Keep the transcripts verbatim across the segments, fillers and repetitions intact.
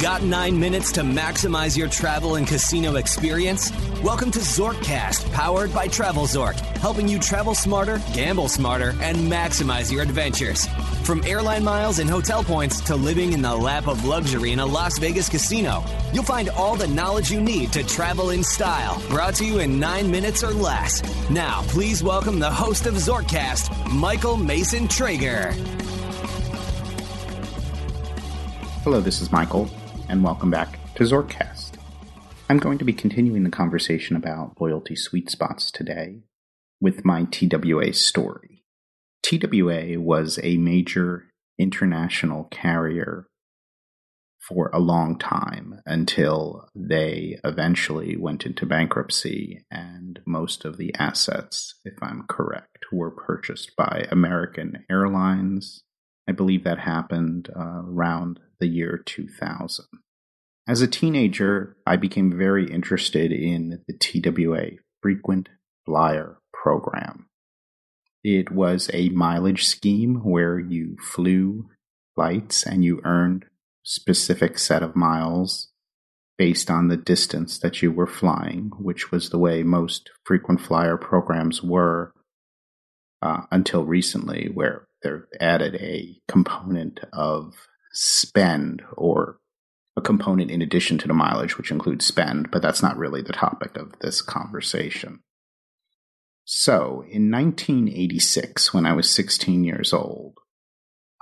Got nine minutes to maximize your travel and casino experience? Welcome to ZorkCast, powered by TravelZork, helping you travel smarter, gamble smarter, and maximize your adventures. From airline miles and hotel points to living in the lap of luxury in a Las Vegas casino, you'll find all the knowledge you need to travel in style. Brought to you in nine minutes or less. Now, please welcome the host of ZorkCast, Michael Mason Traeger. Hello, this is Michael, and welcome back to ZorkCast. I'm going to be continuing the conversation about loyalty sweet spots today with my T W A story. T W A was a major international carrier for a long time until they eventually went into bankruptcy, and most of the assets, if I'm correct, were purchased by American Airlines. I believe that happened uh, around the year two thousand. As a teenager, I became very interested in the T W A Frequent Flyer program. It was a mileage scheme where you flew flights and you earned a specific set of miles based on the distance that you were flying, which was the way most frequent flyer programs were uh, until recently, where they've added a component of spend, or a component in addition to the mileage, which includes spend, but that's not really the topic of this conversation. So, in nineteen eighty-six, when I was sixteen years old,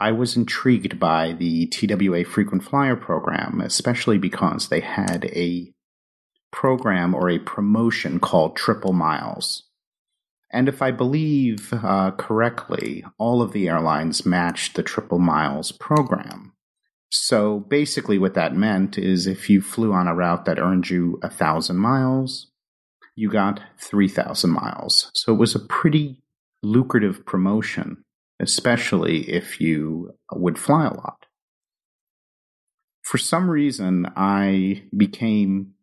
I was intrigued by the T W A Frequent Flyer program, especially because they had a program or a promotion called Triple Miles. And if I believe uh, correctly, all of the airlines matched the Triple Miles program. So basically what that meant is if you flew on a route that earned you one thousand miles, you got three thousand miles. So it was a pretty lucrative promotion, especially if you would fly a lot. For some reason, I became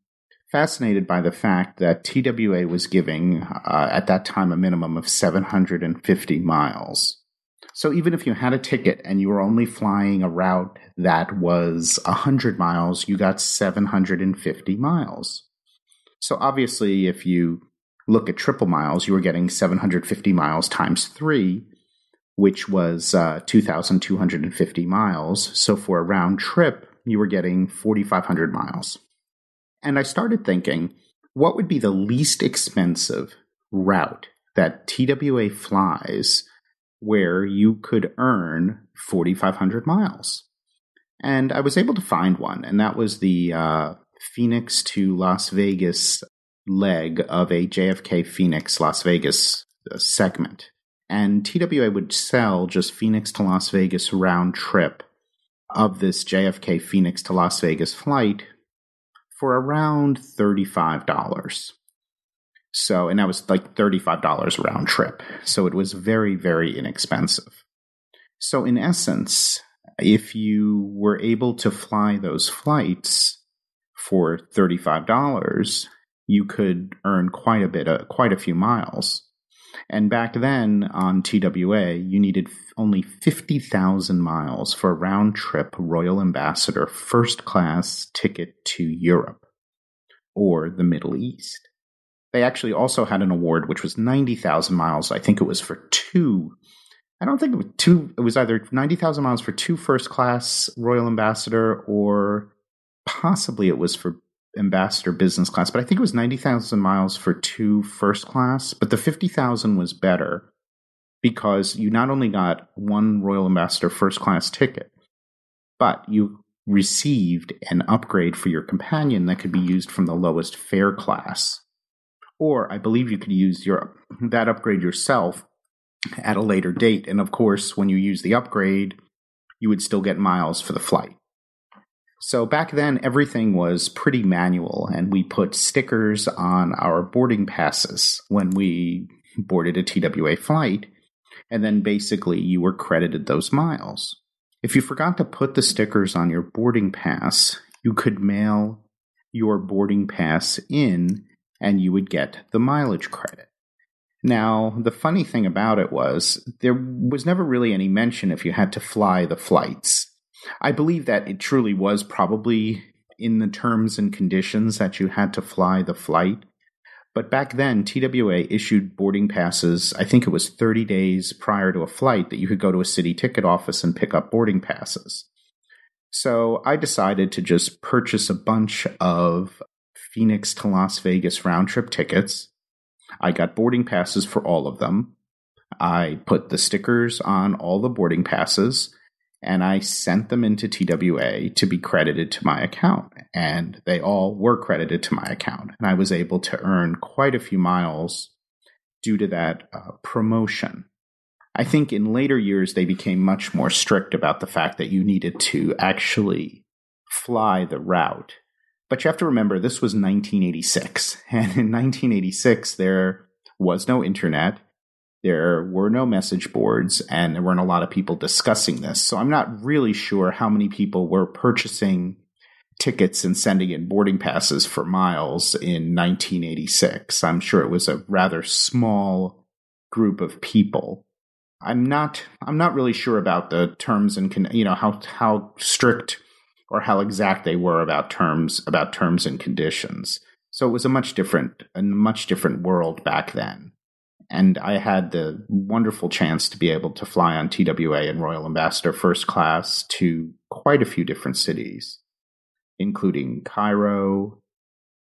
fascinated by the fact that T W A was giving, uh, at that time, a minimum of seven hundred fifty miles. So even if you had a ticket and you were only flying a route that was one hundred miles, you got seven hundred fifty miles. So obviously, if you look at triple miles, you were getting seven hundred fifty miles times three, which was uh, two thousand two hundred fifty miles. So for a round trip, you were getting four thousand five hundred miles. And I started thinking, what would be the least expensive route that T W A flies where you could earn four thousand five hundred miles? And I was able to find one, and that was the uh, Phoenix to Las Vegas leg of a J F K Phoenix Las Vegas segment. And T W A would sell just Phoenix to Las Vegas round trip of this J F K Phoenix to Las Vegas flight for around thirty-five dollars. So, and that was like thirty-five dollars round trip. So it was very, very inexpensive. So in essence, if you were able to fly those flights for thirty-five dollars, you could earn quite a bit, uh, quite a few miles. And back then on T W A, you needed only fifty thousand miles for a round-trip Royal Ambassador first-class ticket to Europe or the Middle East. They actually also had an award which was ninety thousand miles. I think it was for two. I don't think it was two. It was either ninety thousand miles for two first-class Royal Ambassador, or possibly it was for Ambassador business class, but I think it was ninety thousand miles for two first class, but the fifty thousand was better because you not only got one Royal Ambassador first class ticket, but you received an upgrade for your companion that could be used from the lowest fare class. Or I believe you could use your that upgrade yourself at a later date. And of course, when you use the upgrade, you would still get miles for the flight. So back then, everything was pretty manual, and we put stickers on our boarding passes when we boarded a T W A flight, and then basically you were credited those miles. If you forgot to put the stickers on your boarding pass, you could mail your boarding pass in, and you would get the mileage credit. Now, the funny thing about it was there was never really any mention if you had to fly the flights. I believe that it truly was probably in the terms and conditions that you had to fly the flight. But back then, T W A issued boarding passes, I think it was thirty days prior to a flight, that you could go to a city ticket office and pick up boarding passes. So I decided to just purchase a bunch of Phoenix to Las Vegas round-trip tickets. I got boarding passes for all of them. I put the stickers on all the boarding passes, and I sent them into T W A to be credited to my account. And they all were credited to my account. And I was able to earn quite a few miles due to that uh, promotion. I think in later years, they became much more strict about the fact that you needed to actually fly the route. But you have to remember, this was nineteen eighty-six. And in nineteen eighty-six, there was no internet. There were no message boards, and there weren't a lot of people discussing this. So I'm not really sure how many people were purchasing tickets and sending in boarding passes for miles in nineteen eighty-six. I'm sure it was a rather small group of people. I'm not I'm not really sure about the terms and con- you know how how strict or how exact they were about terms about terms and conditions. So it was a much different a much different world back then. And I had the wonderful chance to be able to fly on T W A and Royal Ambassador first class to quite a few different cities, including Cairo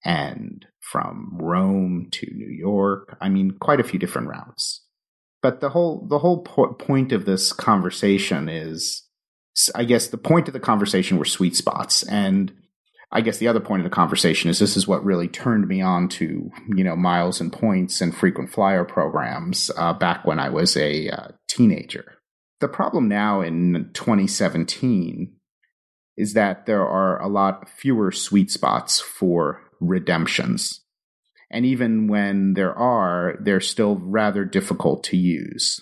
and from Rome to New York. I mean, quite a few different routes. But the whole the whole po- point of this conversation is, I guess the point of the conversation were sweet spots. And I guess the other point of the conversation is this is what really turned me on to, you know, miles and points and frequent flyer programs uh, back when I was a uh, teenager. The problem now in twenty seventeen is that there are a lot fewer sweet spots for redemptions. And even when there are, they're still rather difficult to use.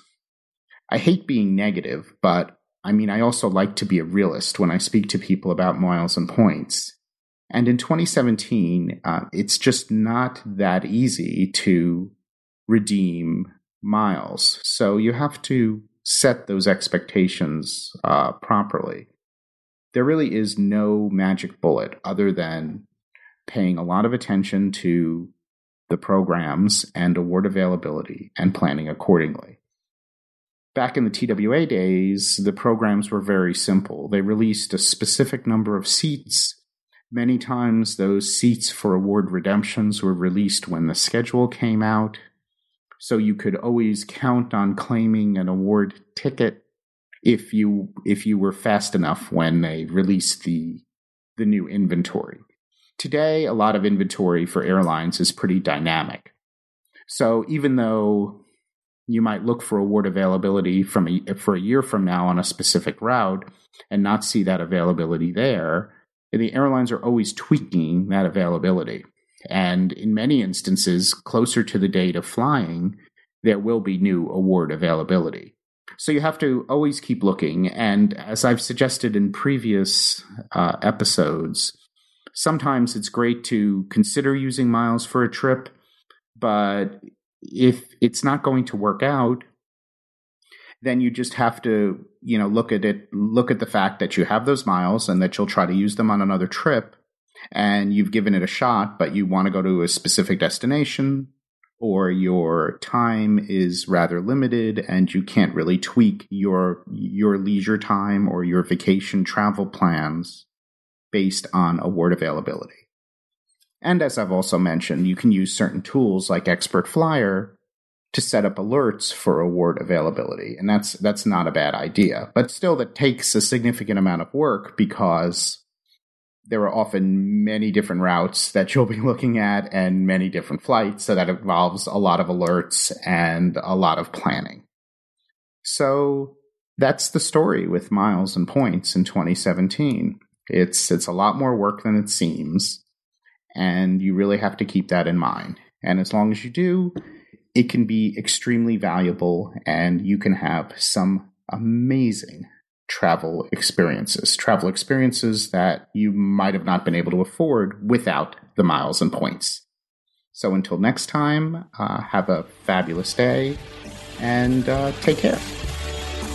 I hate being negative, but I mean, I also like to be a realist when I speak to people about miles and points. And in twenty seventeen, uh, it's just not that easy to redeem miles. So you have to set those expectations uh, properly. There really is no magic bullet other than paying a lot of attention to the programs and award availability and planning accordingly. Back in the T W A days, the programs were very simple. They released a specific number of seats. Many times those seats for award redemptions were released when the schedule came out, so you could always count on claiming an award ticket if you if you were fast enough when they released the the new inventory. Today, a lot of inventory for airlines is pretty dynamic. So even though you might look for award availability from a, for a year from now on a specific route and not see that availability there, the airlines are always tweaking that availability. And in many instances, closer to the date of flying, there will be new award availability. So you have to always keep looking. And as I've suggested in previous uh, episodes, sometimes it's great to consider using miles for a trip, but if it's not going to work out, then you just have to, you know, look at it, look at the fact that you have those miles and that you'll try to use them on another trip, and you've given it a shot, but you want to go to a specific destination, or your time is rather limited and you can't really tweak your your leisure time or your vacation travel plans based on award availability. And as I've also mentioned, you can use certain tools like Expert Flyer to set up alerts for award availability. And that's that's not a bad idea. But still, that takes a significant amount of work because there are often many different routes that you'll be looking at and many different flights. So that involves a lot of alerts and a lot of planning. So that's the story with miles and points in twenty seventeen. It's it's a lot more work than it seems. And you really have to keep that in mind. And as long as you do, it can be extremely valuable, and you can have some amazing travel experiences, travel experiences that you might have not been able to afford without the miles and points. So until next time, uh, have a fabulous day, and uh, take care.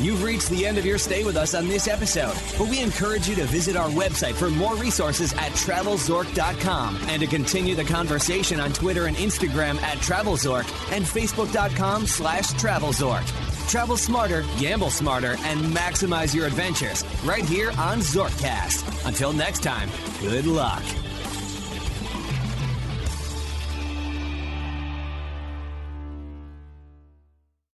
You've reached the end of your stay with us on this episode, but we encourage you to visit our website for more resources at Travel Zork dot com and to continue the conversation on Twitter and Instagram at TravelZork and Facebook.com slash TravelZork. Travel smarter, gamble smarter, and maximize your adventures right here on ZorkCast. Until next time, good luck.